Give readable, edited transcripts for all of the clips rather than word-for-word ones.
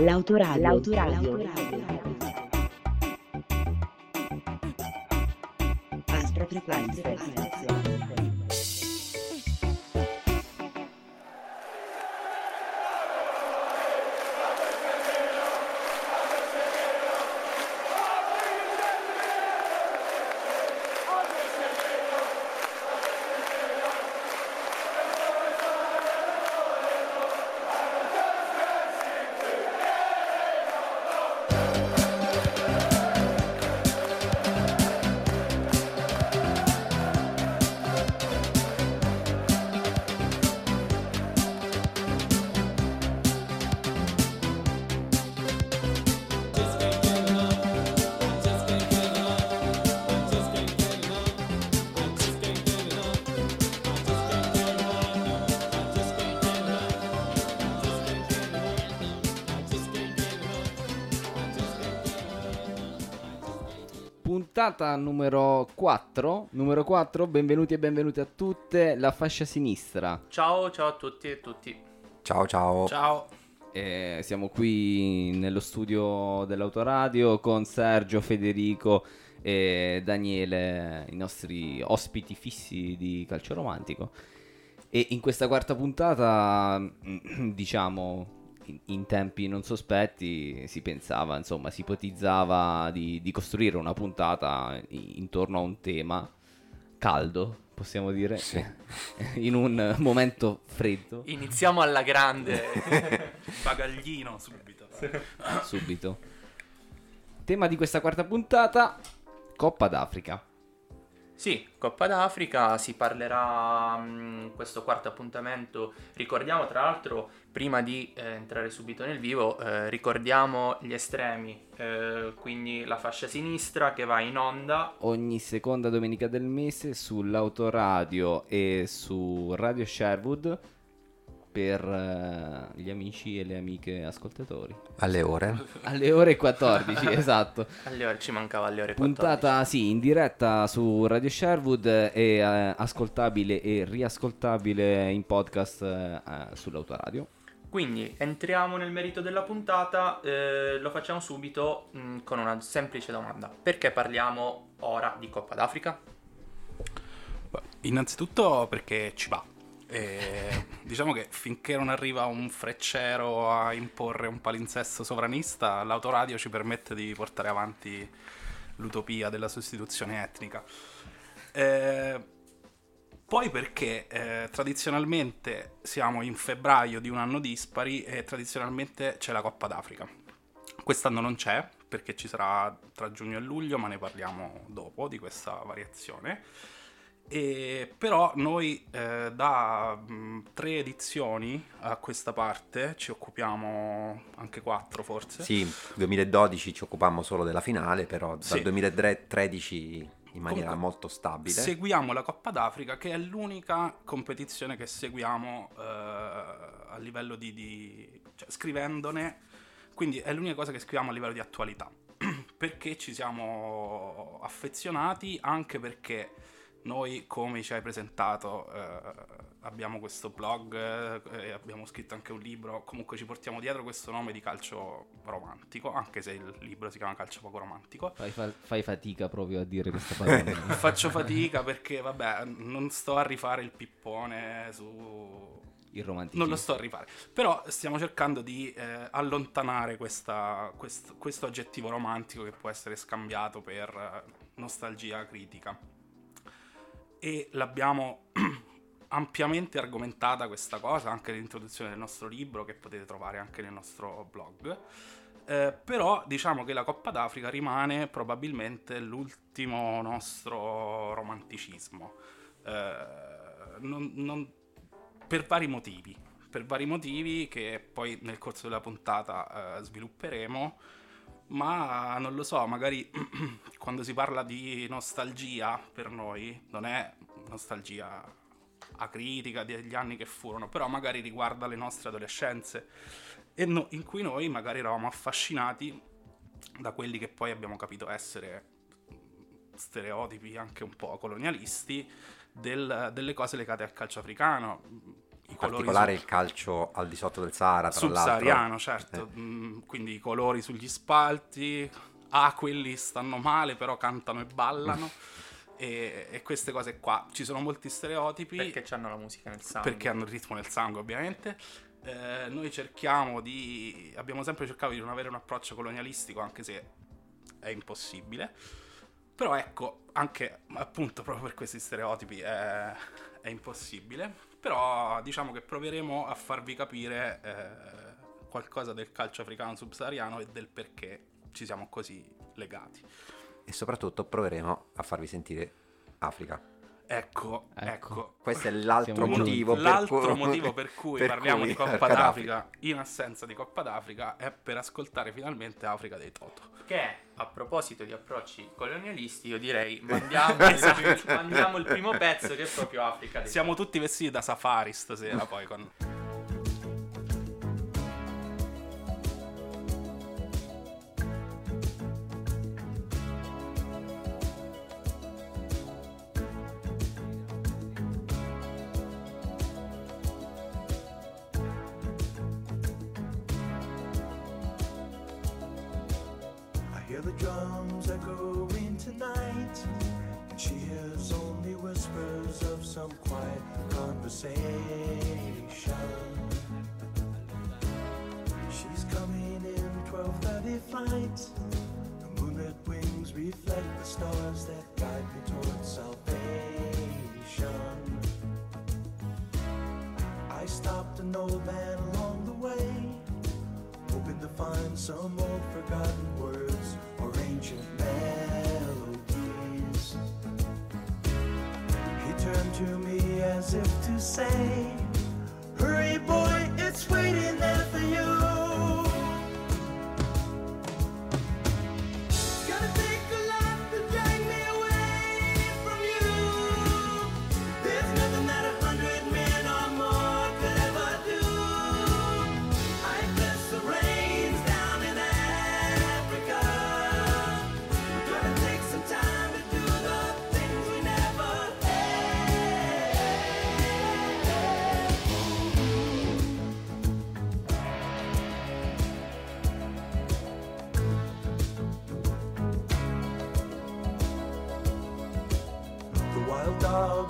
L'Autoradio. Astra Puntata. Puntata numero 4, benvenuti e benvenute a tutte, la fascia sinistra. Ciao a tutti e tutti. Ciao. Siamo qui nello studio dell'Autoradio con Sergio, Federico e Daniele, i nostri ospiti fissi di Calcio Romantico. E in questa quarta puntata, diciamo, in tempi non sospetti si pensava, insomma, si ipotizzava di costruire una puntata intorno a un tema caldo, possiamo dire, sì. In un momento freddo. Iniziamo alla grande, bagaglino subito. Tema di questa quarta puntata, Coppa d'Africa. Sì, Coppa d'Africa, si parlerà questo quarto appuntamento. Ricordiamo, tra l'altro, prima di entrare subito nel vivo, ricordiamo gli estremi, quindi la fascia sinistra che va in onda ogni seconda domenica del mese sull'Autoradio e su Radio Sherwood per gli amici e le amiche ascoltatori. Alle ore 14, esatto. Alle ore 14. Puntata, sì, in diretta su Radio Sherwood e ascoltabile e riascoltabile in podcast sull'Autoradio. Quindi entriamo nel merito della puntata, lo facciamo subito con una semplice domanda. Perché parliamo ora di Coppa d'Africa? Beh, innanzitutto perché ci va. E diciamo che finché non arriva un freccero a imporre un palinsesto sovranista, l'Autoradio ci permette di portare avanti l'utopia della sostituzione etnica. Poi perché tradizionalmente siamo in febbraio di un anno dispari e tradizionalmente c'è la Coppa d'Africa. Quest'anno non c'è perché ci sarà tra giugno e luglio, ma ne parliamo dopo di questa variazione. E però noi da tre edizioni a questa parte ci occupiamo, anche quattro forse. Sì, 2012 ci occupammo solo della finale, però dal 2013 in maniera molto stabile seguiamo la Coppa d'Africa, che è l'unica competizione che seguiamo a livello cioè, scrivendone, quindi è l'unica cosa che scriviamo a livello di attualità perché ci siamo affezionati, anche perché noi, come ci hai presentato, abbiamo questo blog e abbiamo scritto anche un libro, comunque ci portiamo dietro questo nome di Calcio Romantico, anche se il libro si chiama Calcio Poco Romantico. Fai fatica proprio a dire questa parola. Faccio fatica perché, vabbè, non sto a rifare il pippone su... il romanticismo. Non lo sto a rifare, però stiamo cercando di allontanare questo aggettivo romantico che può essere scambiato per nostalgia critica. E l'abbiamo ampiamente argomentata questa cosa anche nell'introduzione del nostro libro, che potete trovare anche nel nostro blog, però diciamo che la Coppa d'Africa rimane probabilmente l'ultimo nostro romanticismo, per vari motivi che poi nel corso della puntata svilupperemo. Ma non lo so, magari quando si parla di nostalgia, per noi non è nostalgia acritica degli anni che furono, però magari riguarda le nostre adolescenze in cui noi magari eravamo affascinati da quelli che poi abbiamo capito essere stereotipi anche un po' colonialisti delle cose legate al calcio africano, in particolare il calcio al di sotto del Sahara, tra l'altro. Subsahariano, certo. Quindi i colori sugli spalti, quelli stanno male però cantano e ballano. E queste cose qua, ci sono molti stereotipi perché hanno la musica nel sangue, perché hanno il ritmo nel sangue, ovviamente. Noi abbiamo sempre cercato di non avere un approccio colonialistico, anche se è impossibile, però ecco, anche appunto proprio per questi stereotipi è impossibile, però diciamo che proveremo a farvi capire qualcosa del calcio africano subsahariano e del perché ci siamo così legati. E soprattutto proveremo a farvi sentire Africa. Ecco. Questo è l'altro motivo per cui parliamo di Coppa d'Africa in assenza di Coppa d'Africa, è per ascoltare finalmente Africa dei Toto. Che, a proposito di approcci colonialisti, io direi mandiamo il primo pezzo, che è proprio Africa dei Toto. Tutti vestiti da safari stasera poi con...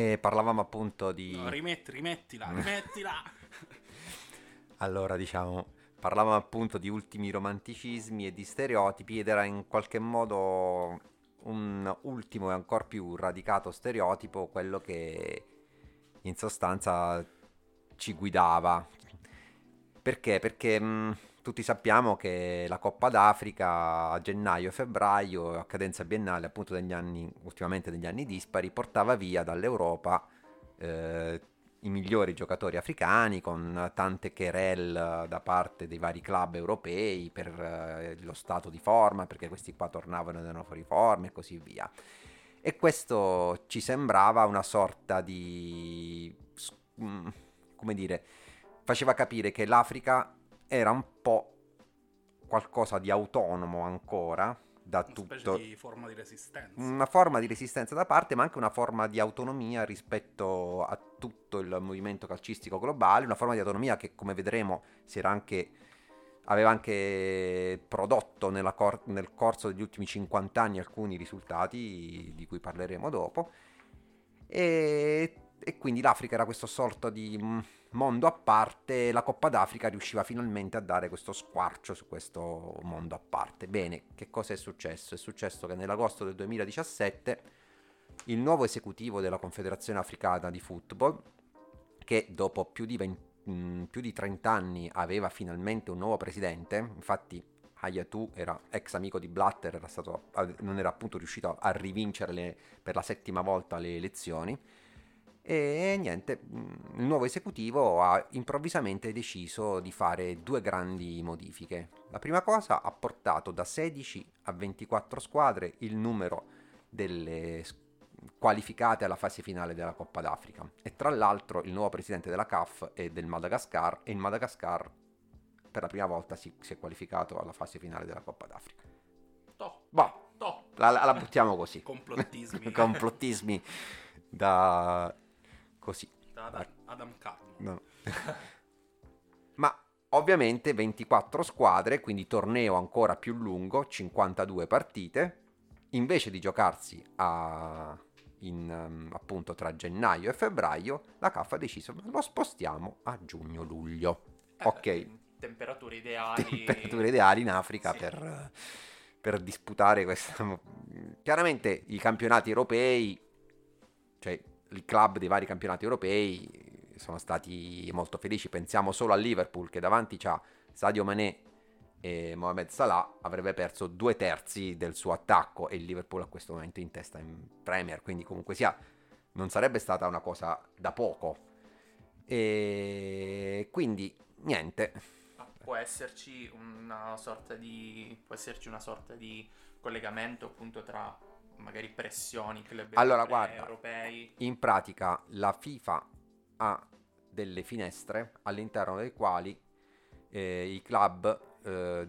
E parlavamo appunto di... No, rimettila. Allora, diciamo, parlavamo appunto di ultimi romanticismi e di stereotipi, ed era in qualche modo un ultimo e ancor più radicato stereotipo quello che in sostanza ci guidava. Perché? Perché tutti sappiamo che la Coppa d'Africa a gennaio e febbraio, a cadenza biennale appunto degli anni, ultimamente degli anni dispari, portava via dall'Europa i migliori giocatori africani, con tante querelle da parte dei vari club europei per lo stato di forma, perché questi qua tornavano ed erano fuori forma e così via. E questo ci sembrava una sorta di, come dire, faceva capire che l'Africa era un po' qualcosa di autonomo ancora da una tutto, specie di forma di resistenza, una forma di resistenza da parte, ma anche una forma di autonomia rispetto a tutto il movimento calcistico globale, una forma di autonomia che, come vedremo, si era anche, aveva anche prodotto nel corso degli ultimi 50 anni alcuni risultati di cui parleremo dopo. E quindi l'Africa era questo sorto di mondo a parte. La Coppa d'Africa riusciva finalmente a dare questo squarcio su questo mondo a parte. Bene, che cosa è successo? È successo che nell'agosto del 2017 il nuovo esecutivo della Confederazione Africana di Football, che dopo più di 30 anni aveva finalmente un nuovo presidente, infatti Hayatou era ex amico di Blatter, non era appunto riuscito a rivincere per la settima volta le elezioni, e niente, il nuovo esecutivo ha improvvisamente deciso di fare due grandi modifiche. La prima cosa, ha portato da 16 a 24 squadre il numero delle qualificate alla fase finale della Coppa d'Africa, e tra l'altro il nuovo presidente della CAF è del Madagascar, e il Madagascar per la prima volta si è qualificato alla fase finale della Coppa d'Africa. La buttiamo così. Complottismi da... così da Adam Cadmo, no. Ma ovviamente 24 squadre, quindi torneo ancora più lungo, 52 partite invece di giocarsi appunto tra gennaio e febbraio. La CAF ha deciso: lo spostiamo a giugno-luglio. Ok, temperature ideali in Africa, sì, per disputare questa. Chiaramente i campionati europei, cioè i club dei vari campionati europei, sono stati molto felici. Pensiamo solo a Liverpool, che davanti c'ha Sadio Mané e Mohamed Salah, avrebbe perso 2/3 del suo attacco, e il Liverpool a questo momento in testa in Premier, quindi comunque sia non sarebbe stata una cosa da poco. E quindi niente, può esserci una sorta di collegamento appunto tra magari pressioni club europei. In pratica la FIFA ha delle finestre all'interno delle quali i club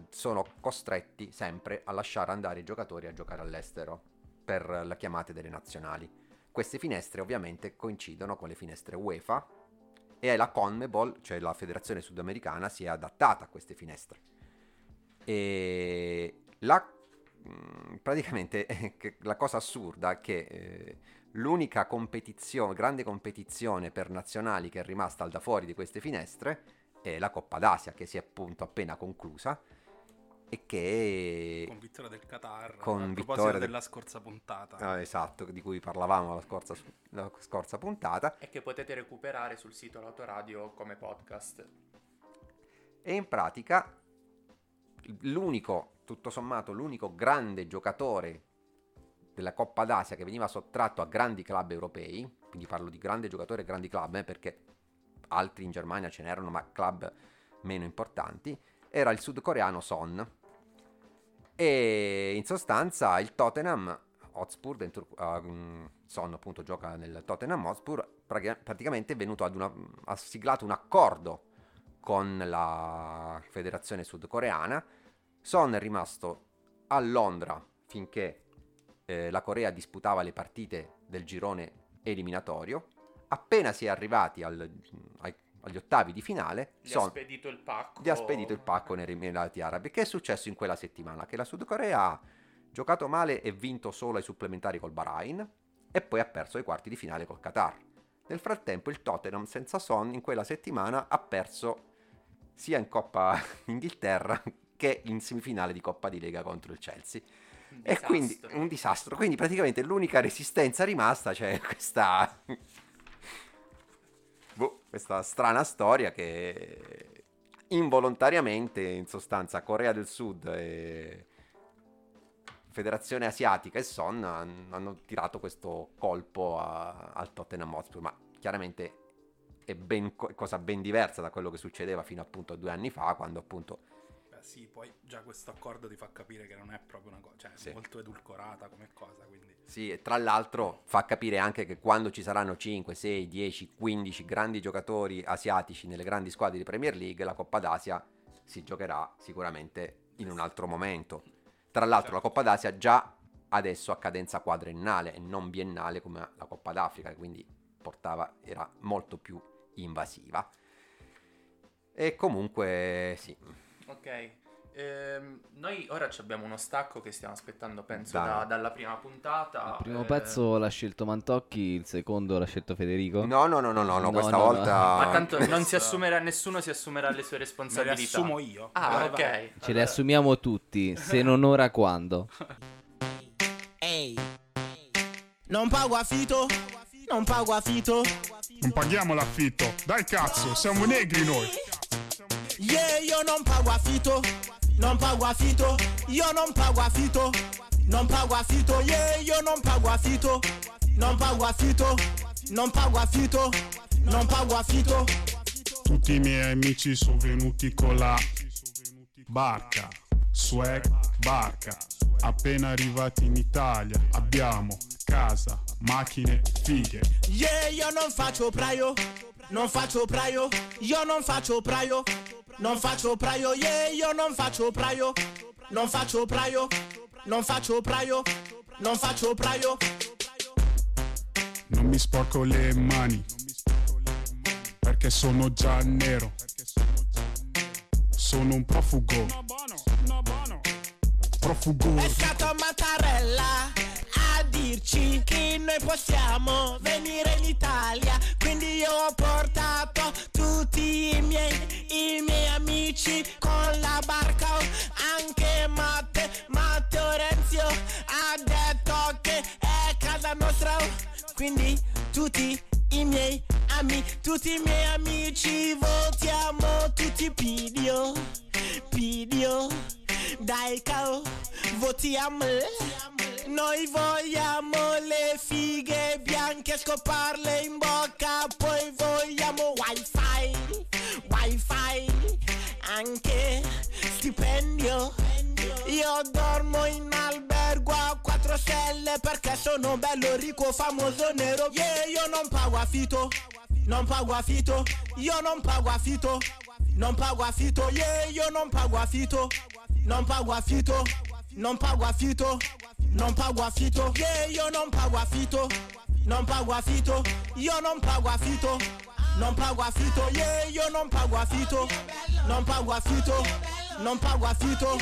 sono costretti sempre a lasciare andare i giocatori a giocare all'estero per le chiamate delle nazionali. Queste finestre ovviamente coincidono con le finestre UEFA, e la CONMEBOL, cioè la federazione sudamericana, si è adattata a queste finestre, e praticamente la cosa assurda è che l'unica grande competizione per nazionali che è rimasta al da fuori di queste finestre è la Coppa d'Asia, che si è appunto appena conclusa, e che con vittoria del Qatar, con vittoria della scorsa puntata, esatto, di cui parlavamo la scorsa puntata, e che potete recuperare sul sito l'Autoradio come podcast. E in pratica tutto sommato l'unico grande giocatore della Coppa d'Asia che veniva sottratto a grandi club europei, quindi parlo di grande giocatore e grandi club, perché altri in Germania ce n'erano, ma club meno importanti, era il sudcoreano Son. E in sostanza il Tottenham Hotspur, Son appunto gioca nel Tottenham Hotspur, praticamente è venuto ha siglato un accordo con la federazione sudcoreana. Son è rimasto a Londra finché la Corea disputava le partite del girone eliminatorio. Appena si è arrivati agli ottavi di finale, gli ha spedito il pacco nei Emirati Arabi. Che è successo in quella settimana? Che la Sud Corea ha giocato male e vinto solo ai supplementari col Bahrain, e poi ha perso i quarti di finale col Qatar. Nel frattempo il Tottenham senza Son in quella settimana ha perso sia in Coppa Inghilterra che in semifinale di Coppa di Lega contro il Chelsea. E quindi un disastro, quindi praticamente l'unica resistenza rimasta c'è questa questa strana storia che involontariamente, in sostanza, Corea del Sud e Federazione Asiatica e Son hanno tirato questo colpo al Tottenham Hotspur, ma chiaramente è cosa ben diversa da quello che succedeva fino appunto a 2 anni fa, quando appunto sì, poi già questo accordo ti fa capire che non è proprio una cosa, cioè sì, molto edulcorata come cosa, quindi sì. E tra l'altro fa capire anche che quando ci saranno 5, 6, 10, 15 grandi giocatori asiatici nelle grandi squadre di Premier League, la Coppa d'Asia si giocherà sicuramente in un altro momento. Tra l'altro la Coppa d'Asia già adesso ha cadenza quadrennale e non biennale come la Coppa d'Africa, quindi era molto più invasiva. E comunque sì. Ok, noi ora abbiamo uno stacco che stiamo aspettando, penso, dalla prima puntata. Il primo pezzo l'ha scelto Mantocchi, il secondo l'ha scelto Federico. No, questa volta... No. Ma tanto non si assumerà, nessuno si assumerà le sue responsabilità. Me le assumo io. Ah, ok. Allora. Ce le assumiamo tutti, se non ora quando. Ehi, non pago affitto, non pago affitto. Non paghiamo l'affitto, dai cazzo, siamo negri noi. Yeah, io non pago affitto, non pago affitto, io non pago affitto, non pago affitto, yeah, io non pago affitto, non pago affitto, non pago affitto, non pago affitto. Tutti i miei amici sono venuti con la barca, swag barca, appena arrivati in Italia abbiamo casa, macchine, fighe. Yeah, io non faccio praio, non faccio praio, io non faccio praio. Non faccio praio, yeah, io non faccio praio, non faccio praio, non faccio praio, non faccio praio. Non mi sporco le mani, perché sono già nero. Sono un profugo, profugo. È stata Mattarella a dirci che noi possiamo venire in Italia, quindi io ho portato tutti i miei amici con la barca, anche Matteo Renzo ha detto che è casa nostra, quindi tutti i miei amici votiamo tutti Pidio, dai cao, votiamo. Noi vogliamo le fighe bianche, scoparle in bocca, poi vogliamo wifi, anche stipendio. Io dormo in albergo a 4 stelle perché sono bello ricco, famoso, nero. Yeah, io non pago affitto, non pago affitto, io non pago affitto, non pago affitto, yeah, io non pago affitto, non pago affitto, non pago affitto. Non pago affitto, yeah, io non pago affitto, non pago affitto, io non pago affitto, non pago affitto, yeah, io non pago affitto, non pago affitto, non pago affitto,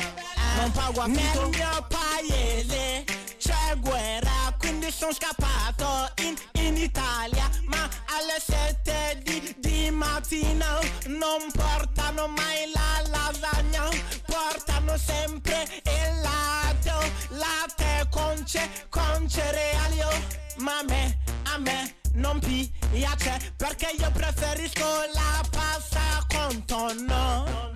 non pago affitto. Nel mio paese c'è guerra, quindi sono scappato in Italia, ma alle 7 di mattina non portano mai la lasagna, portano sempre il latte con cereali, ma a me non piace, perché io preferisco la pasta con tonno,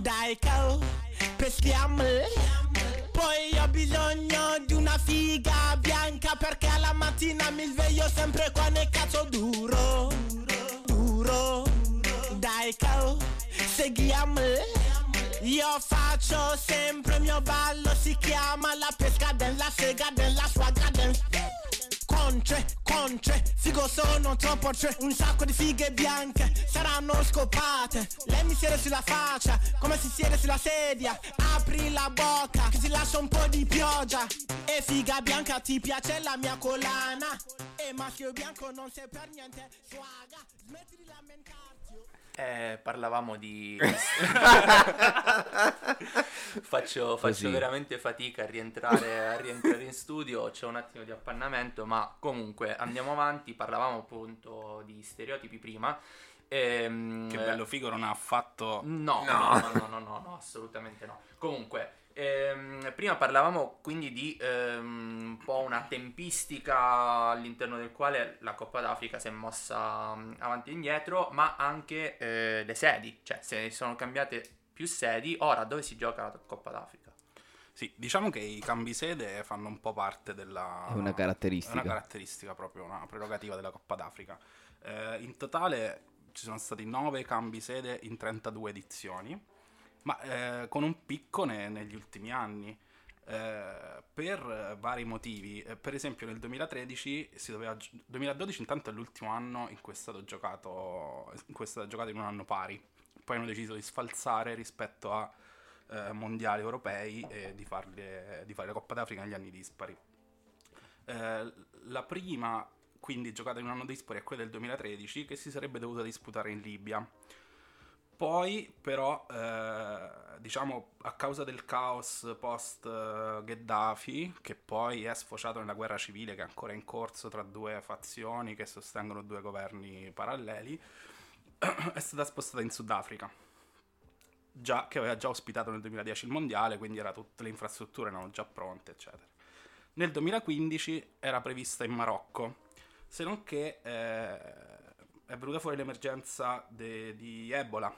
dai cao, peschiamo. Poi ho bisogno di una figa bianca, perché alla mattina mi sveglio sempre con il cazzo duro, dai cao, seguiamo. Io faccio sempre il mio ballo, si chiama la pesca della sega della sua garden. Conce once, figo sono troppo tre, un sacco di fighe bianche saranno scopate. Lei mi siede sulla faccia come si siede sulla sedia, apri la bocca che si lascia un po' di pioggia. E figa bianca ti piace la mia collana, e maschio bianco non sei per niente swaga, smetti di lamentarti. Parlavamo di faccio veramente fatica a rientrare in studio, c'è un attimo di appannamento, ma comunque andiamo avanti. Parlavamo appunto di stereotipi prima. Che bello figo non ha affatto. No, assolutamente no. Comunque prima parlavamo quindi di un po' una tempistica all'interno del quale la Coppa d'Africa si è mossa avanti e indietro, ma anche le sedi, cioè se sono cambiate più sedi. Ora dove si gioca la Coppa d'Africa? Sì, diciamo che i cambi sede fanno un po' parte della... È una caratteristica proprio, una prerogativa della Coppa d'Africa. In totale ci sono stati 9 cambi sede in 32 edizioni, ma con un picco negli ultimi anni per vari motivi. Per esempio nel 2013 si doveva 2012 intanto è l'ultimo anno in cui è stato giocato in un anno pari, poi hanno deciso di sfalsare rispetto a mondiali europei e di fare la Coppa d'Africa negli anni dispari. La prima quindi giocata in un anno dispari è quella del 2013, che si sarebbe dovuta disputare in Libia. Poi però diciamo a causa del caos post Gheddafi, che poi è sfociato nella guerra civile che è ancora in corso tra due fazioni che sostengono due governi paralleli, è stata spostata in Sudafrica, che aveva già ospitato nel 2010 il mondiale, quindi era tutte le infrastrutture erano già pronte eccetera. Nel 2015 era prevista in Marocco, se non che è venuta fuori l'emergenza di Ebola.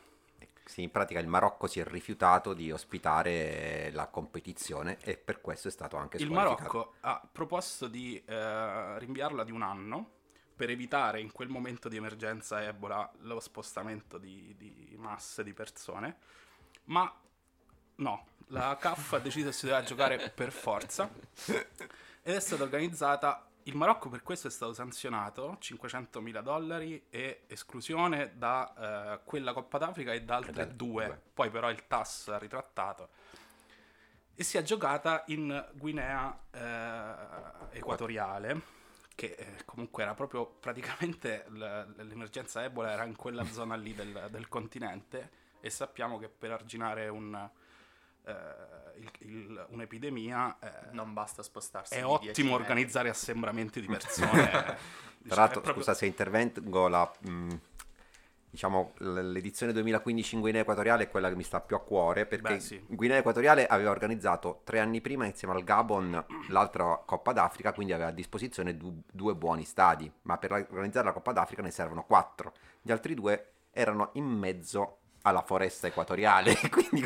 Sì, in pratica il Marocco si è rifiutato di ospitare la competizione e per questo è stato anche squalificato. Il Marocco ha proposto di rinviarla di un anno per evitare in quel momento di emergenza Ebola lo spostamento di masse di persone, ma no, la CAF ha deciso che si doveva giocare per forza ed è stata organizzata. Il Marocco per questo è stato sanzionato, $500,000 e esclusione da quella Coppa d'Africa e da altre due. Poi però il TAS ha ritrattato e si è giocata in Guinea Equatoriale, che comunque era proprio praticamente l'emergenza Ebola era in quella zona lì del continente, e sappiamo che per arginare un'epidemia non basta spostarsi. È ottimo organizzare assembramenti di persone. Tra l'altro, proprio... scusa se intervengo, diciamo l'edizione 2015 in Guinea Equatoriale è quella che mi sta più a cuore, perché sì. Guinea Equatoriale aveva organizzato 3 anni prima insieme al Gabon l'altra Coppa d'Africa, quindi aveva a disposizione due buoni stadi, ma per organizzare la Coppa d'Africa ne servono 4. Gli altri 2 erano in mezzo alla foresta equatoriale, quindi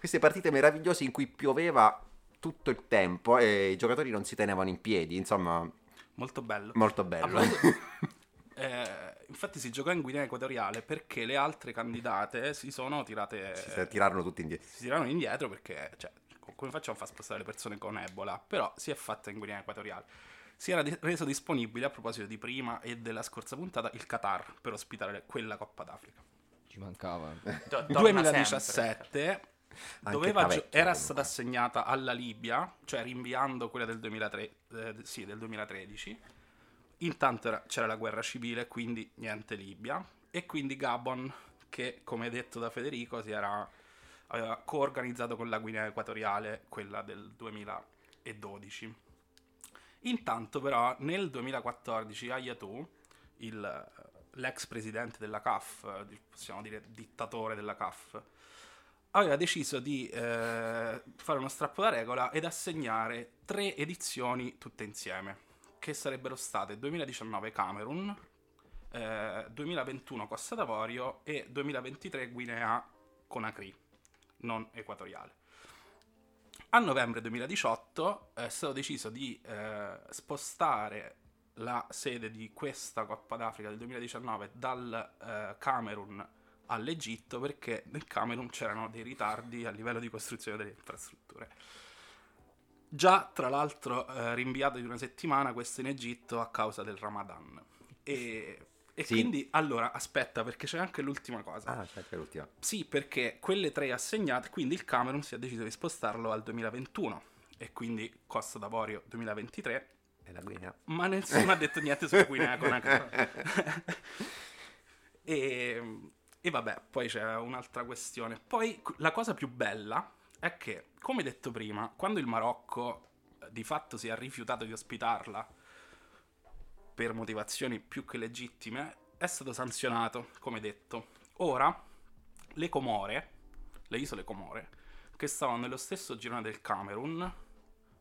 queste partite meravigliose in cui pioveva tutto il tempo e i giocatori non si tenevano in piedi, insomma molto bello. Infatti si giocò in Guinea Equatoriale perché le altre candidate si tirarono indietro perché cioè, come facciamo a far spostare le persone con Ebola? Però si è fatta in Guinea Equatoriale. Si era reso disponibile, a proposito di prima e della scorsa puntata, il Qatar per ospitare quella Coppa d'Africa. Ci mancava. 2017 era stata assegnata alla Libia, cioè rinviando quella del 2013. Intanto c'era la guerra civile, quindi niente Libia. E quindi Gabon, che come detto da Federico aveva coorganizzato con la Guinea Equatoriale quella del 2012. Intanto però nel 2014 Ayatou, l'ex presidente della CAF, possiamo dire dittatore della CAF, aveva deciso di fare uno strappo da regola ed assegnare 3 edizioni tutte insieme, che sarebbero state 2019 Camerun, 2021 Costa d'Avorio e 2023 Guinea Conakry, non equatoriale. A novembre 2018 è stato deciso di spostare la sede di questa Coppa d'Africa del 2019 dal Camerun all'Egitto, perché nel Camerun c'erano dei ritardi a livello di costruzione delle infrastrutture. già tra l'altro rinviato di una settimana, questo in Egitto a causa del Ramadan. E sì. Quindi, allora, aspetta, perché c'è anche l'ultima cosa. Ah, c'è anche l'ultima. Sì, perché quelle tre assegnate, quindi il Camerun si è deciso di spostarlo al 2021. E quindi Costa d'Avorio 2023. E la Guinea. Ma nessuno ha detto niente sulla Guinea Conakry. E vabbè, poi c'è un'altra questione. Poi la cosa più bella è che, come detto prima, quando il Marocco di fatto si è rifiutato di ospitarla per motivazioni più che legittime, è stato sanzionato, come detto. Ora, le Comore, le isole Comore, che stavano nello stesso girone del Camerun,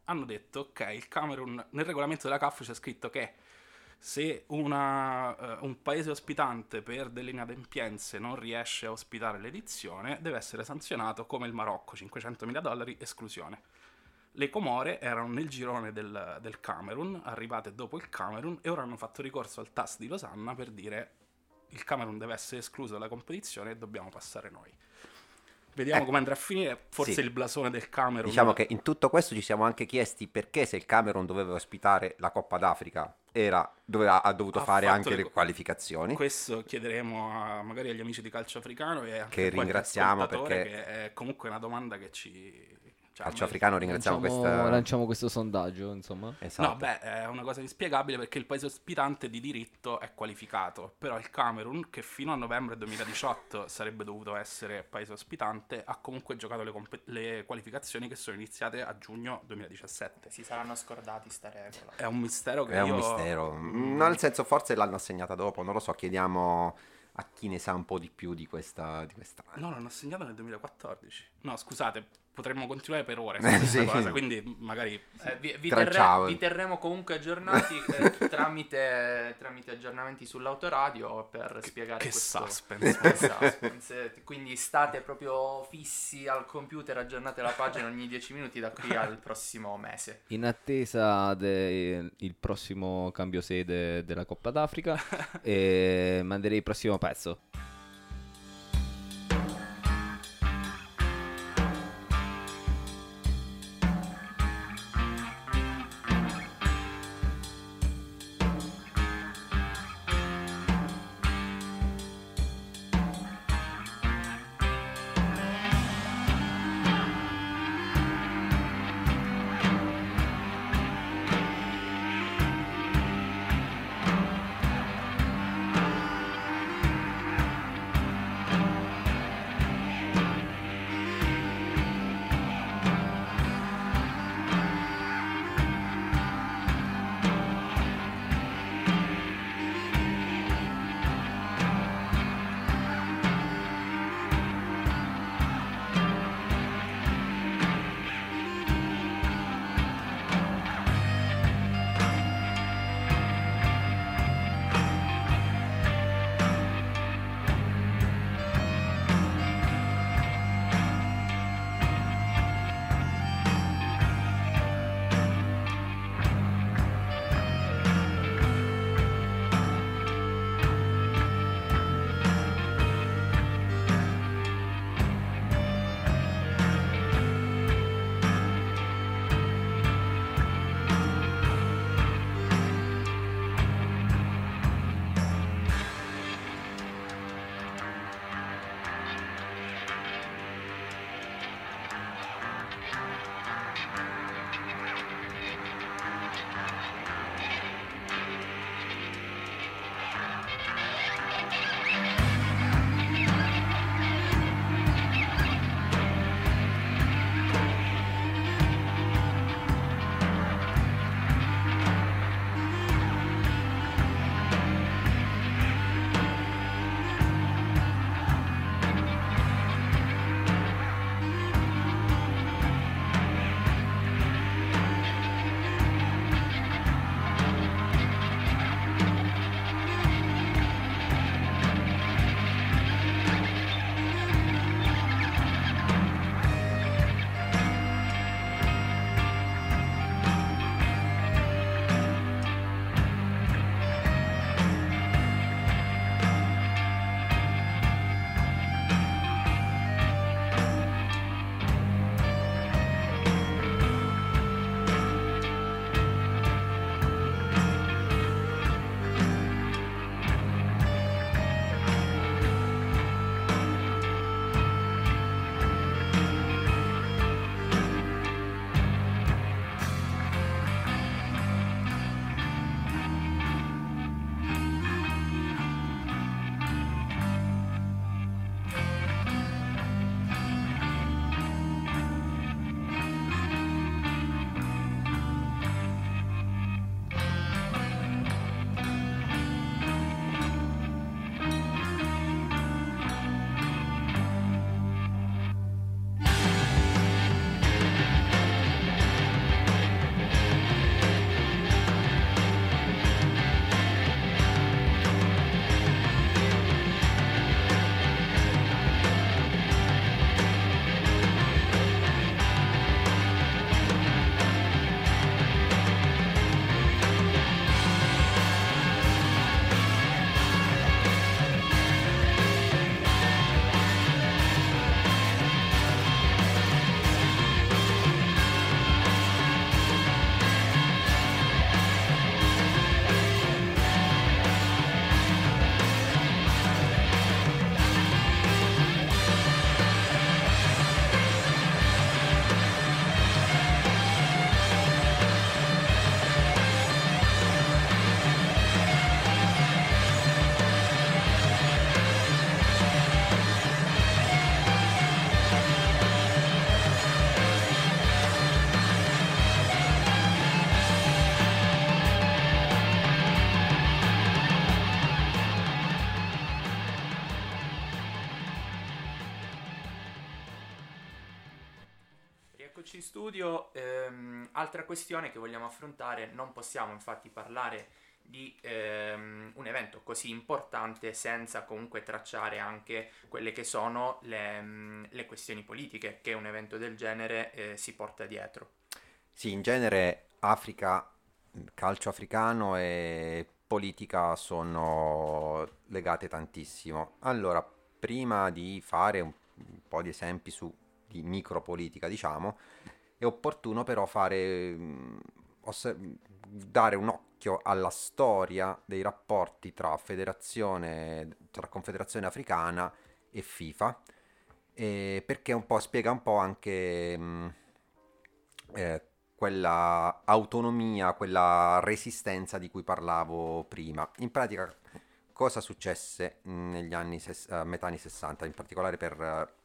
hanno detto, ok, il Camerun, nel regolamento della CAF c'è scritto che se un paese ospitante per delle inadempienze non riesce a ospitare l'edizione, deve essere sanzionato come il Marocco, $500,000 esclusione. Le Comore erano nel girone del Camerun, arrivate dopo il Camerun, e ora hanno fatto ricorso al TAS di Losanna per dire il Camerun deve essere escluso dalla competizione e dobbiamo passare noi. Vediamo come andrà a finire, forse sì. Il blasone del Camerun. Diciamo che in tutto questo ci siamo anche chiesti perché, se il Camerun doveva ospitare la Coppa d'Africa, ha dovuto fare anche le qualificazioni. Questo chiederemo magari agli amici di Calcio Africano e anche che ringraziamo, perché che è comunque una domanda che ci... Calcio Africano, ringraziamo lanciamo questo sondaggio, insomma. Esatto. No, beh, è una cosa inspiegabile perché il paese ospitante di diritto è qualificato, però il Camerun, che fino a novembre 2018 sarebbe dovuto essere paese ospitante, ha comunque giocato le qualificazioni che sono iniziate a giugno 2017. Si saranno scordati sta regola. È un mistero che è un mistero. No, nel senso, forse l'hanno assegnata dopo, non lo so, chiediamo a chi ne sa un po' di più di questa. No, l'hanno assegnata nel 2014. No, scusate, potremmo continuare per ore su questa cosa, quindi magari vi terremo comunque aggiornati tramite aggiornamenti sull'Autoradio per spiegare che questo suspense. Quindi state proprio fissi al computer, aggiornate la pagina ogni 10 minuti da qui al prossimo mese, in attesa del prossimo cambio sede della Coppa d'Africa. E manderei il prossimo pezzo. Eccoci in studio. Altra questione che vogliamo affrontare, non possiamo infatti parlare di un evento così importante senza comunque tracciare anche quelle che sono le questioni politiche che un evento del genere si porta dietro. Sì, in genere Africa, calcio africano e politica sono legate tantissimo. Allora, prima di fare un po' di esempi di micropolitica, diciamo, è opportuno però dare un occhio alla storia dei rapporti tra Confederazione Africana e FIFA, perché un po' spiega un po' anche quella autonomia, quella resistenza di cui parlavo prima. In pratica, cosa successe negli anni metà anni 60, in particolare per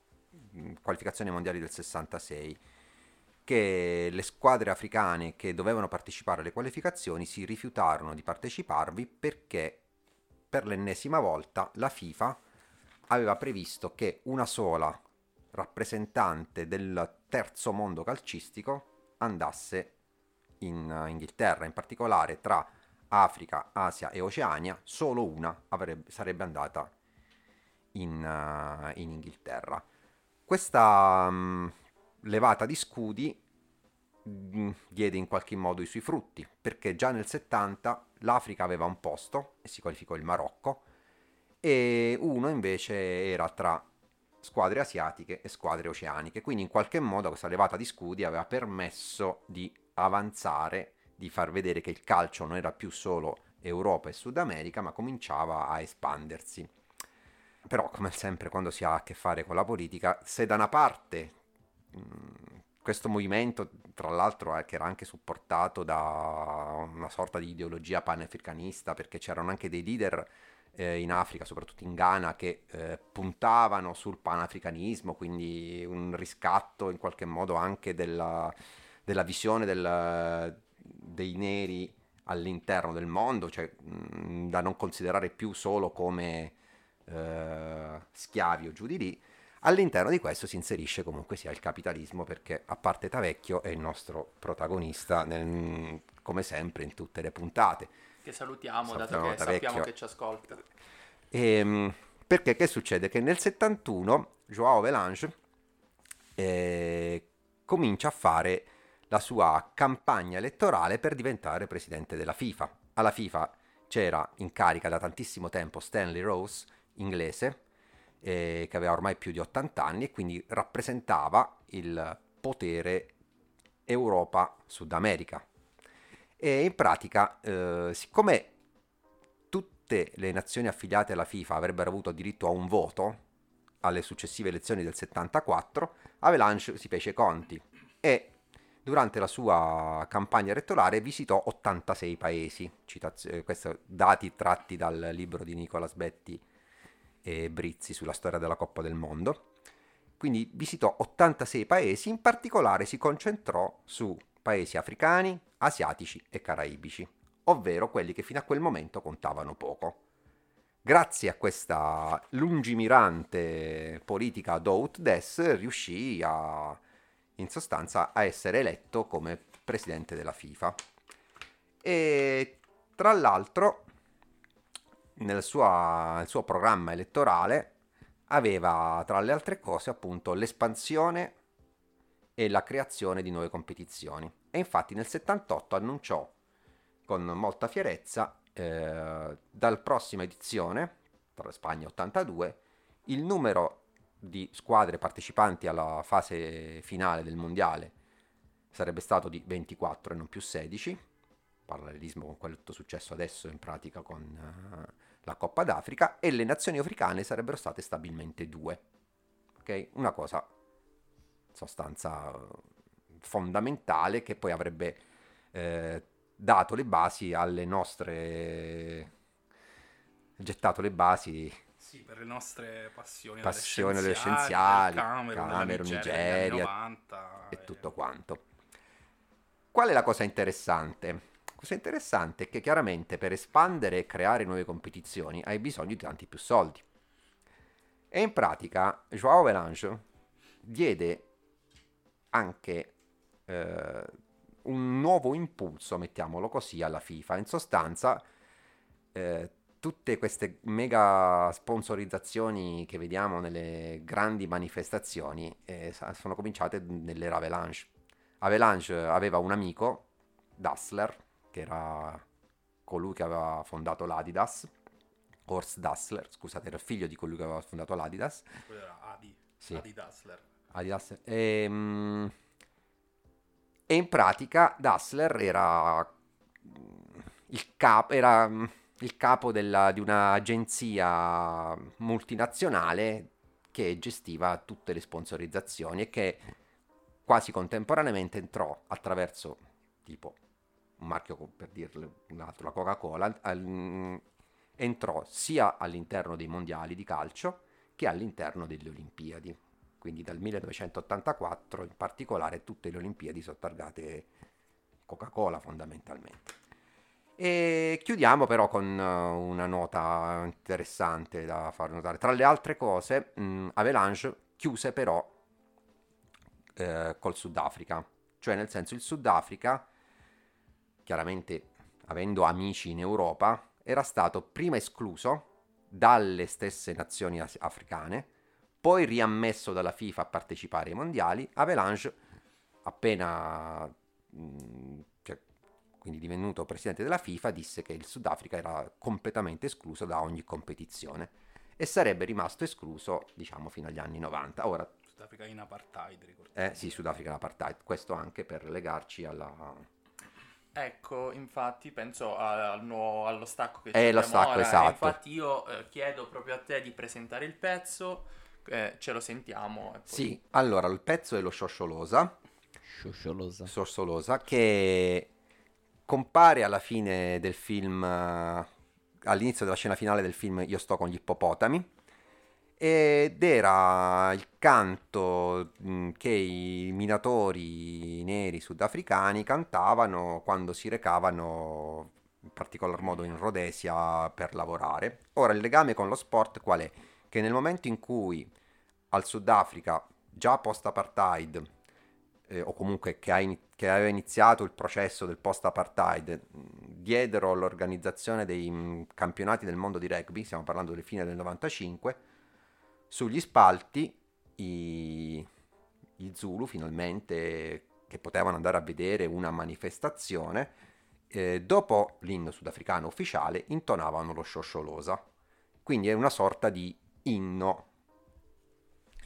qualificazioni mondiali del 66, che le squadre africane che dovevano partecipare alle qualificazioni si rifiutarono di parteciparvi perché per l'ennesima volta la FIFA aveva previsto che una sola rappresentante del terzo mondo calcistico andasse in Inghilterra. In particolare, tra Africa, Asia e Oceania, solo una sarebbe andata in Inghilterra. Questa levata di scudi diede in qualche modo i suoi frutti, perché già nel 70 l'Africa aveva un posto e si qualificò il Marocco, e uno invece era tra squadre asiatiche e squadre oceaniche. Quindi in qualche modo questa levata di scudi aveva permesso di avanzare, di far vedere che il calcio non era più solo Europa e Sud America, ma cominciava a espandersi. Però, come sempre, quando si ha a che fare con la politica, se da una parte questo movimento, tra l'altro, che era anche supportato da una sorta di ideologia panafricanista, perché c'erano anche dei leader in Africa, soprattutto in Ghana, che puntavano sul panafricanismo, quindi un riscatto in qualche modo anche della visione dei neri all'interno del mondo, cioè da non considerare più solo come schiavi o giù di lì. All'interno di questo si inserisce comunque sia il capitalismo, perché Apartheid Vecchio è il nostro protagonista come sempre in tutte le puntate, che salutiamo dato che sappiamo che ci ascolta. Perché che succede? Che nel 71 João Havelange comincia a fare la sua campagna elettorale per diventare presidente della FIFA. Alla FIFA c'era in carica da tantissimo tempo Stanley Rose, inglese, che aveva ormai più di 80 anni e quindi rappresentava il potere Europa-Sud America. E in pratica, siccome tutte le nazioni affiliate alla FIFA avrebbero avuto diritto a un voto alle successive elezioni del 74, Havelange si fece i conti e durante la sua campagna elettorale visitò 86 paesi, questi dati tratti dal libro di Nicola Sbetti e Brizzi sulla storia della Coppa del Mondo. Quindi visitò 86 paesi, in particolare si concentrò su paesi africani, asiatici e caraibici, ovvero quelli che fino a quel momento contavano poco. Grazie a questa lungimirante politica d'Horst Dassler riuscì in sostanza a essere eletto come presidente della FIFA. E tra l'altro nel suo programma elettorale aveva, tra le altre cose, appunto l'espansione e la creazione di nuove competizioni. E infatti nel 78 annunciò con molta fierezza dal prossima edizione, tra Spagna 82, il numero di squadre partecipanti alla fase finale del mondiale sarebbe stato di 24 e non più 16, parallelismo con quello successo adesso in pratica con la Coppa d'Africa, e le nazioni africane sarebbero state stabilmente 2. Ok? Una cosa in sostanza fondamentale che poi avrebbe gettato le basi. Sì, per le nostre passioni adolescenziali, Camerun, Nigeria 90, e tutto quanto. Qual è la cosa interessante? La cosa interessante è che chiaramente per espandere e creare nuove competizioni hai bisogno di tanti più soldi. E in pratica João Havelange diede anche un nuovo impulso, mettiamolo così, alla FIFA. In sostanza, tutte queste mega sponsorizzazioni che vediamo nelle grandi manifestazioni sono cominciate nell'era Havelange. Havelange aveva un amico, Dassler, che era colui che aveva fondato l'Adidas, Horst Dassler, scusate, era figlio di colui che aveva fondato l'Adidas. Quello era Adi, sì. Adi Dassler. Adi Dassler. E in pratica Dassler era il capo di un'agenzia multinazionale che gestiva tutte le sponsorizzazioni e che quasi contemporaneamente entrò attraverso, tipo, un marchio per dirlo un altro, la Coca-Cola, entrò sia all'interno dei mondiali di calcio che all'interno delle Olimpiadi. Quindi dal 1984 in particolare tutte le Olimpiadi sono targate Coca-Cola fondamentalmente. E chiudiamo però con una nota interessante da far notare. Tra le altre cose, Havelange chiuse però col Sudafrica, cioè nel senso il Sudafrica, chiaramente avendo amici in Europa, era stato prima escluso dalle stesse nazioni africane, poi riammesso dalla FIFA a partecipare ai mondiali. Havelange, appena quindi divenuto presidente della FIFA, disse che il Sudafrica era completamente escluso da ogni competizione e sarebbe rimasto escluso, diciamo, fino agli anni 90. Ora, Sudafrica in Apartheid, ricordate? Sì, Sudafrica in Apartheid, questo anche per legarci alla... Ecco, infatti, penso allo stacco che c'è ora. Esatto. Infatti io chiedo proprio a te di presentare il pezzo, ce lo sentiamo. E poi... Sì, allora, il pezzo è lo Sciosciolosa, che... compare alla fine del film, all'inizio della scena finale del film Io sto con gli ippopotami, ed era il canto che i minatori neri sudafricani cantavano quando si recavano in particolar modo in Rhodesia per lavorare. Ora, il legame con lo sport qual è? Che nel momento in cui al Sudafrica, già post-apartheid, o comunque che aveva iniziato il processo del post-apartheid, diedero l'organizzazione dei campionati del mondo di rugby, stiamo parlando delle fine del 95, sugli spalti i Zulu finalmente, che potevano andare a vedere una manifestazione, dopo l'inno sudafricano ufficiale intonavano lo Sciosciolosa, quindi è una sorta di inno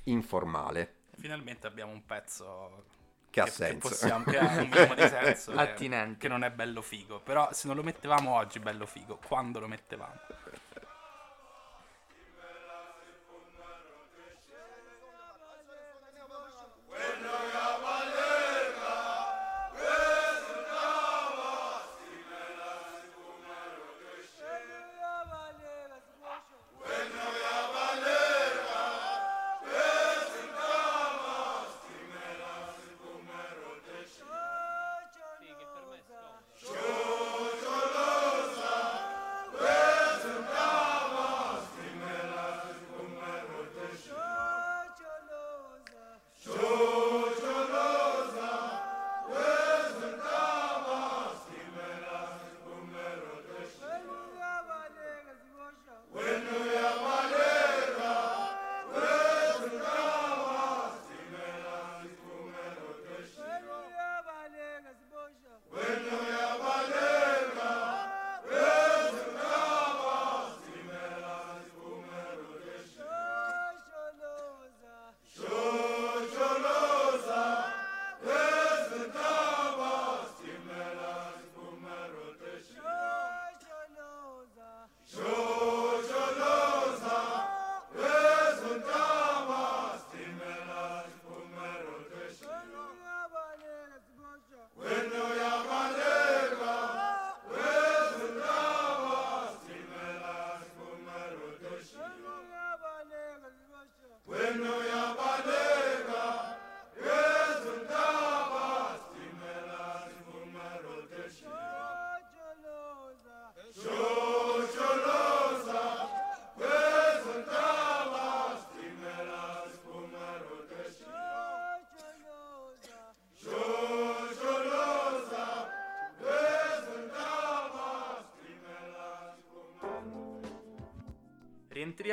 informale. Finalmente abbiamo un pezzo... che ha senso, che ha un minimo di senso, attinente, che non è bello figo. Però se non lo mettevamo oggi bello figo, quando lo mettevamo?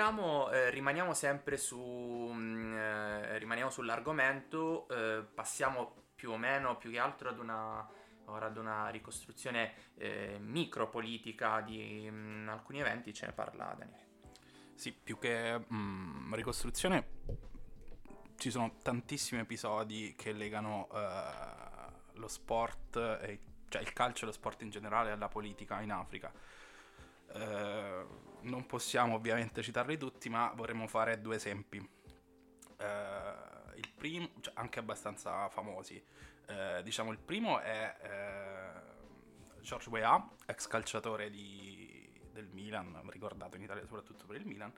recuperiamo, rimaniamo sempre rimaniamo sull'argomento, passiamo più o meno, più che altro ad una ricostruzione micropolitica di alcuni eventi, ce ne parla Daniele. Sì, più che ricostruzione, ci sono tantissimi episodi che legano lo sport, cioè il calcio e lo sport in generale, alla politica in Africa. Non possiamo ovviamente citarli tutti, ma vorremmo fare due esempi. Il primo, cioè anche abbastanza famosi, diciamo il primo è George Weah, ex calciatore del Milan, ricordato in Italia soprattutto per il Milan,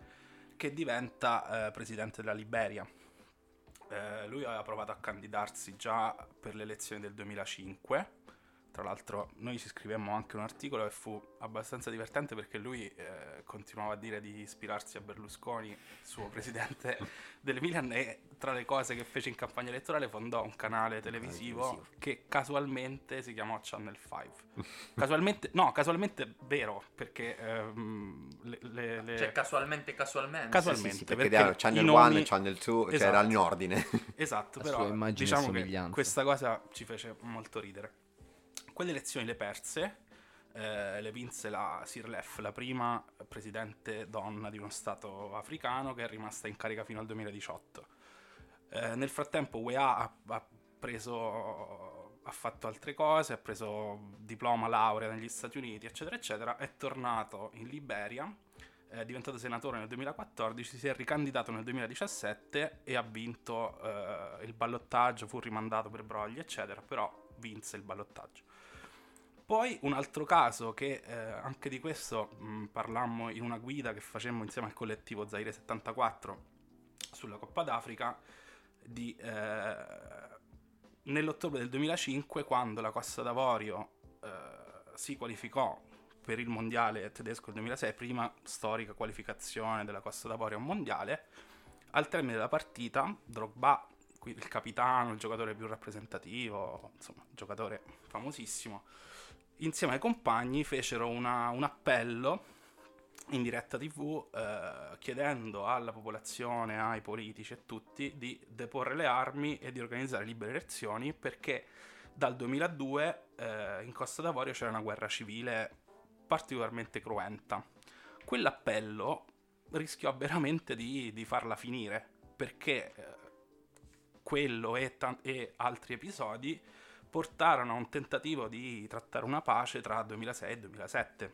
che diventa presidente della Liberia. Lui aveva provato a candidarsi già per le elezioni del 2005. Tra l'altro noi ci scrivemmo anche un articolo e fu abbastanza divertente, perché lui continuava a dire di ispirarsi a Berlusconi, suo presidente del Milan, e tra le cose che fece in campagna elettorale fondò un canale televisivo che casualmente si chiamò Channel 5. Casualmente vero, perché cioè casualmente sì, perché Channel 1 nomi... e Channel 2, esatto, era in ordine. Esatto, però diciamo che questa cosa ci fece molto ridere. Quelle elezioni le perse, le vinse la Sirleaf, la prima presidente donna di uno stato africano, che è rimasta in carica fino al 2018. Nel frattempo UEA ha fatto altre cose, ha preso diploma, laurea negli Stati Uniti, eccetera eccetera, è tornato in Liberia, è diventato senatore nel 2014, si è ricandidato nel 2017 e ha vinto il ballottaggio, fu rimandato per brogli eccetera, però vinse il ballottaggio. Poi un altro caso che anche di questo parlammo in una guida che facemmo insieme al collettivo Zaire 74 sulla Coppa d'Africa, nell'ottobre del 2005, quando la Costa d'Avorio si qualificò per il mondiale tedesco del 2006, prima storica qualificazione della Costa d'Avorio a un mondiale. Al termine della partita Drogba, il capitano, il giocatore più rappresentativo, insomma giocatore famosissimo, insieme ai compagni fecero un appello in diretta TV chiedendo alla popolazione, ai politici e tutti di deporre le armi e di organizzare libere elezioni, perché dal 2002 in Costa d'Avorio c'era una guerra civile particolarmente cruenta. Quell'appello rischiò veramente di farla finire, perché quello e altri episodi portarono a un tentativo di trattare una pace tra 2006 e 2007,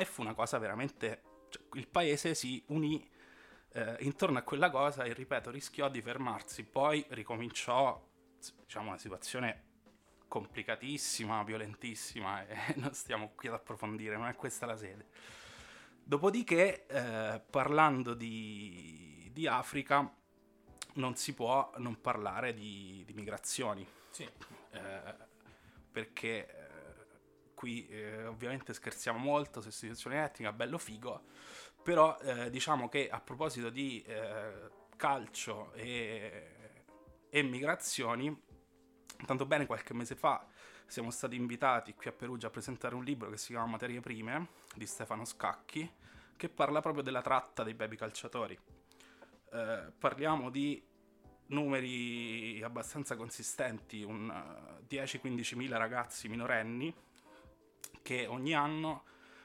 e fu una cosa veramente, cioè, il paese si unì intorno a quella cosa e, ripeto, rischiò di fermarsi. Poi ricominciò, diciamo, una situazione complicatissima, violentissima, e non stiamo qui ad approfondire, non è questa la sede. Dopodiché, parlando di Africa, non si può non parlare di migrazioni. Sì. Perché qui ovviamente scherziamo molto, sostituzione etnica, bello figo, però diciamo che a proposito di calcio e migrazioni, tanto bene qualche mese fa siamo stati invitati qui a Perugia a presentare un libro che si chiama Materie Prime, di Stefano Scacchi, che parla proprio della tratta dei baby calciatori. Parliamo di numeri abbastanza consistenti, 10-15 mila ragazzi minorenni che ogni anno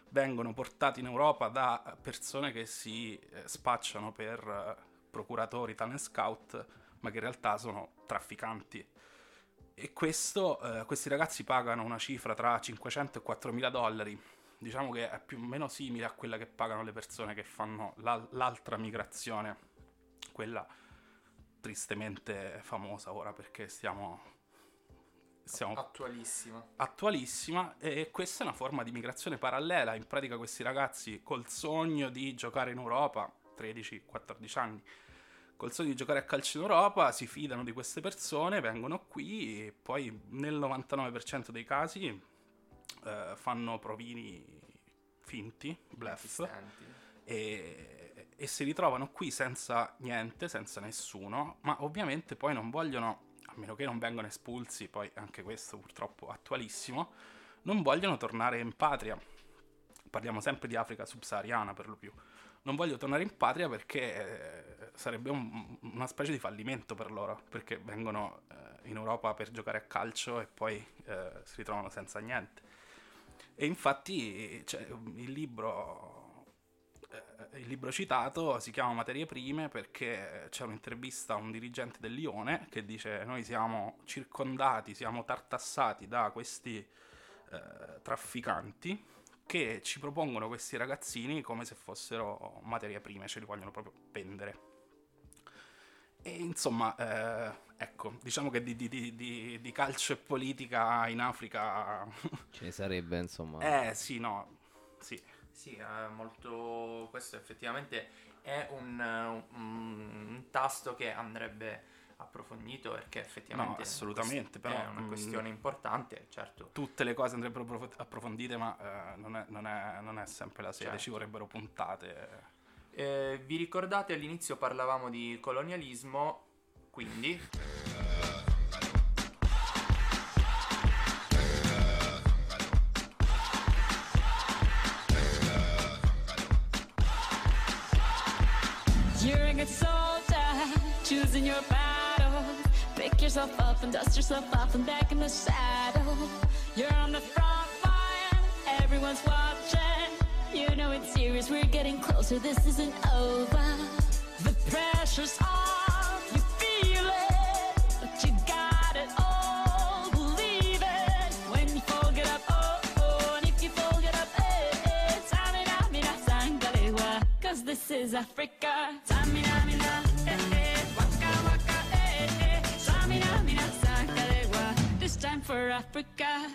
vengono portati in Europa da persone che si spacciano per procuratori, talent scout, ma che in realtà sono trafficanti. E questi ragazzi pagano una cifra tra 500 e 4.000 $, diciamo che è più o meno simile a quella che pagano le persone che fanno l'altra migrazione, quella tristemente famosa ora, perché siamo attualissima, e questa è una forma di migrazione parallela. In pratica questi ragazzi, col sogno di giocare in Europa, 13-14 anni, col sogno di giocare a calcio in Europa, si fidano di queste persone, vengono qui e poi nel 99% dei casi fanno provini finti, bluff, e si ritrovano qui senza niente, senza nessuno, ma ovviamente poi non vogliono, a meno che non vengano espulsi, poi anche questo purtroppo attualissimo, non vogliono tornare in patria. Parliamo sempre di Africa subsahariana per lo più, non voglio tornare in patria perché sarebbe una specie di fallimento per loro, perché vengono in Europa per giocare a calcio e poi si ritrovano senza niente. E infatti il libro citato si chiama Materie Prime perché c'è un'intervista a un dirigente del Lione che dice: noi siamo circondati, siamo tartassati da questi trafficanti che ci propongono questi ragazzini come se fossero materie prime, ce li vogliono proprio vendere. E insomma, ecco, diciamo che di calcio e politica in Africa ce ne sarebbe, insomma. Sì, no, sì. Sì, molto. Questo effettivamente è un tasto che andrebbe approfondito, perché effettivamente no, assolutamente, però è una questione importante, certo. Tutte le cose andrebbero approfondite, ma non è sempre la sede, certo. Ci vorrebbero puntate. Vi ricordate, all'inizio parlavamo di colonialismo, quindi you're a good soldier, choosing your battle, pick yourself up and dust yourself off and back in the saddle, you're on the front line, everyone's watching, you know it's serious, we're getting closer, this isn't over, the pressure's on, you feel it, but you got it all, believe it, when you fold it up, oh, oh, and if you fold it up, eh, eh, Tamina, mina, sangalewa, cause this is Africa, Tamina, mina, eh, eh, waka, waka, eh, eh, Tamina, mina, sangalewa, this time for Africa.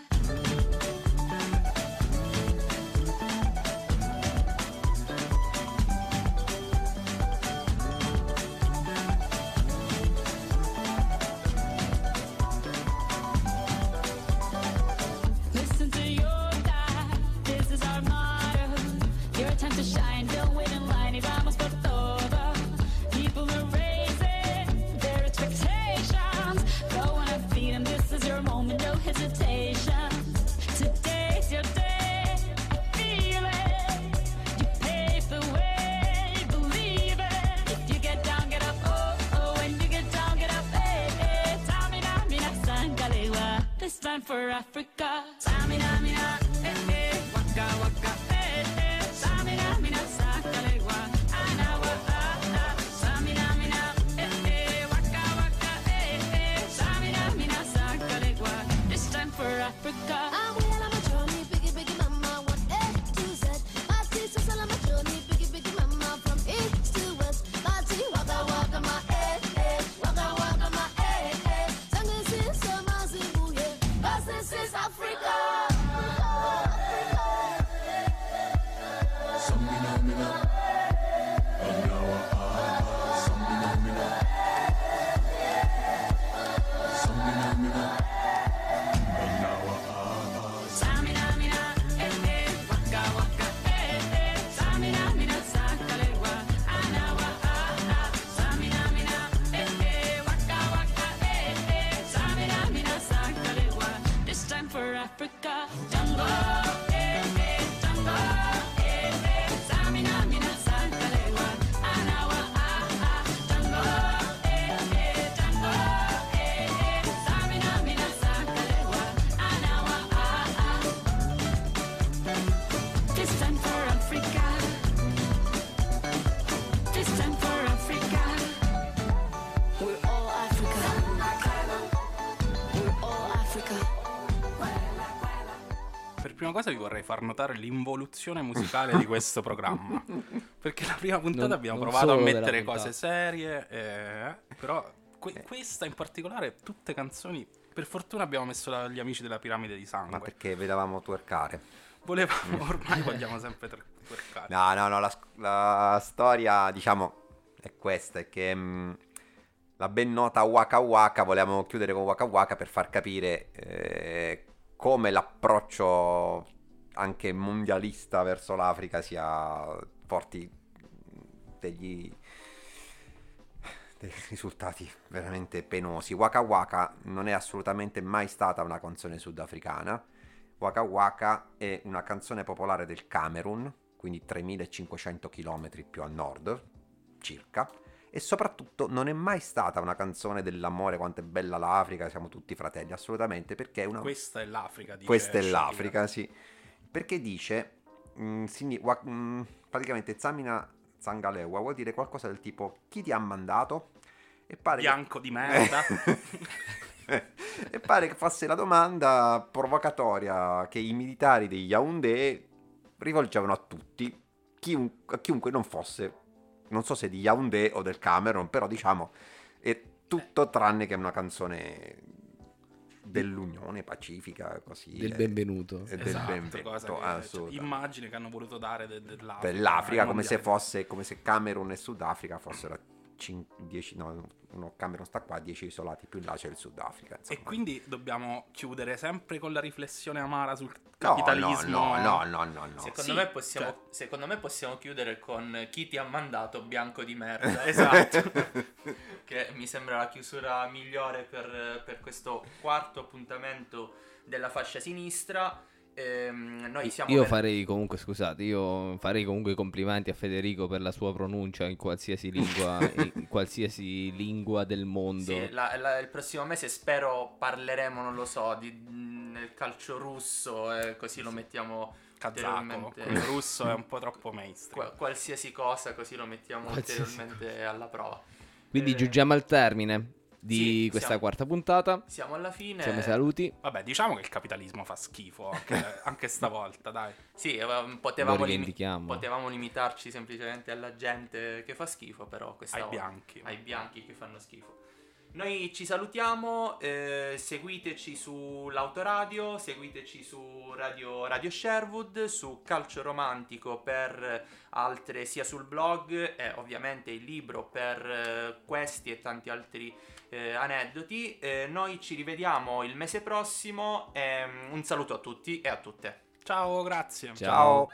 For Africa, Samina mina, eh eh, waka waka, eh eh, Samina mina, sakalewa, anawa, ah, Samina mina, eh eh, waka waka, eh eh, Samina mina, sakalewa, this time for Africa. I will on my journey, biggie biggie mama, 1 A to Z. My teacher's on my journey, biggie biggie mama, from east to west. My tea, waka waka, my eh eh, waka waka, my eh eh, Tangazi, Samazi. This is Africa. Samina, Anawa, Samina, Samina, Anawa, Samina, eh, waka waka, eh, eh, Samina, sakalewa, Anawa, Samina, eh, waka waka, eh, eh, Samina, sakalewa. This time for Africa, Tango, eh, eh, Tango, eh, eh, Samina, mina, Sankalewa, Anawa, ah, ah, Tango, eh, eh, Tango, eh, eh, Samina, mina, Sankalewa, Anawa, ah, ah. This time for Africa, this time for Africa, we're all Africa, we're all Africa. Per prima cosa vi vorrei far notare l'involuzione musicale di questo programma, perché la prima puntata abbiamo provato a mettere cose serie, però questa in particolare, tutte canzoni, per fortuna abbiamo messo gli amici della Piramide di Sangue. Ma perché vedevamo twerkare? Volevamo, ormai vogliamo sempre twerkare. No, la storia, diciamo, è questa, è che la ben nota Waka Waka, volevamo chiudere con Waka Waka per far capire come l'approccio anche mondialista verso l'Africa sia porti dei risultati veramente penosi. Waka Waka non è assolutamente mai stata una canzone sudafricana. Waka Waka è una canzone popolare del Camerun quindi 3.500 km più a nord, circa, e soprattutto non è mai stata una canzone dell'amore, quanto è bella l'Africa, siamo tutti fratelli, assolutamente, perché è una... Questa è l'Africa, dice. Questa è l'Africa, sì. Perché dice, praticamente Zamina Zangalewa vuol dire qualcosa del tipo, chi ti ha mandato? E pare bianco che... di merda. E pare che fosse la domanda provocatoria che i militari di Yaoundé rivolgevano a tutti, a chiunque non fosse, non so se di Yaoundé o del Camerun, però diciamo è tutto tranne che una canzone dell'Unione Pacifica, così del benvenuto, esatto, benvenuto, cosa che, cioè, immagine che hanno voluto dare dell'Africa, come se fosse, come se Camerun e Sudafrica fossero 10, no, uno Camerun sta qua, 10 isolati più in là c'è il Sudafrica, insomma. E quindi dobbiamo chiudere sempre con la riflessione amara sul capitalismo. No. Secondo me possiamo chiudere con chi ti ha mandato, bianco di merda. Esatto. Che mi sembra la chiusura migliore per questo quarto appuntamento della fascia sinistra. Noi siamo io farei comunque complimenti a Federico per la sua pronuncia in qualsiasi lingua, del mondo. Sì, il prossimo mese spero parleremo, non lo so, del calcio russo, così lo mettiamo kazako. Il russo è un po' troppo mainstream. Qualsiasi cosa, così lo mettiamo ulteriormente alla prova. Quindi giungiamo al termine di questa quarta puntata. Siamo alla fine. Siamo saluti. Vabbè, diciamo che il capitalismo fa schifo anche stavolta, dai. Sì, potevamo limitarci semplicemente alla gente che fa schifo, però questa ai bianchi che fanno schifo. Noi ci salutiamo, seguiteci su l'Autoradio, seguiteci su Radio Sherwood, su Calcio Romantico per altre, sia sul blog e ovviamente il libro per questi e tanti altri aneddoti. Noi ci rivediamo il mese prossimo, un saluto a tutti e a tutte. Ciao, grazie. Ciao.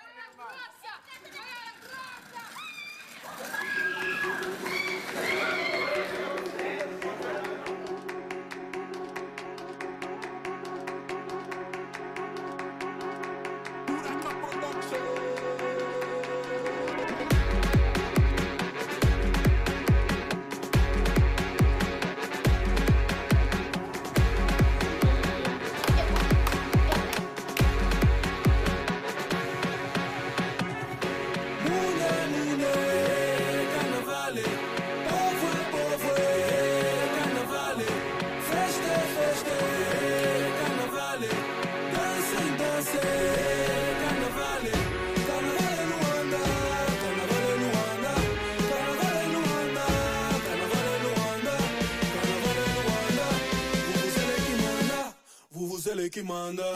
Che manda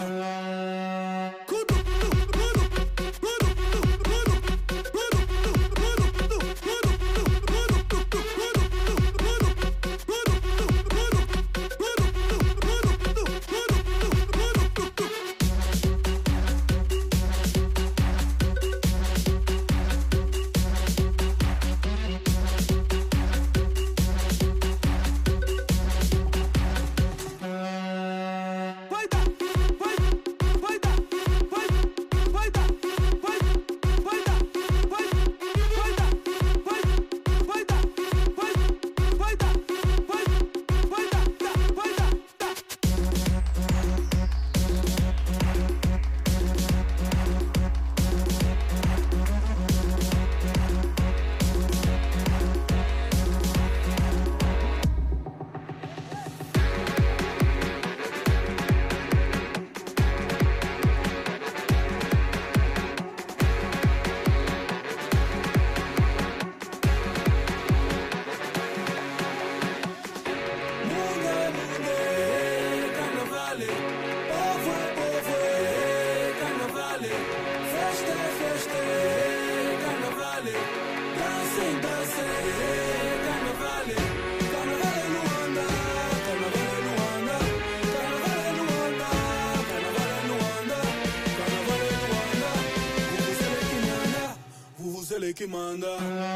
che manda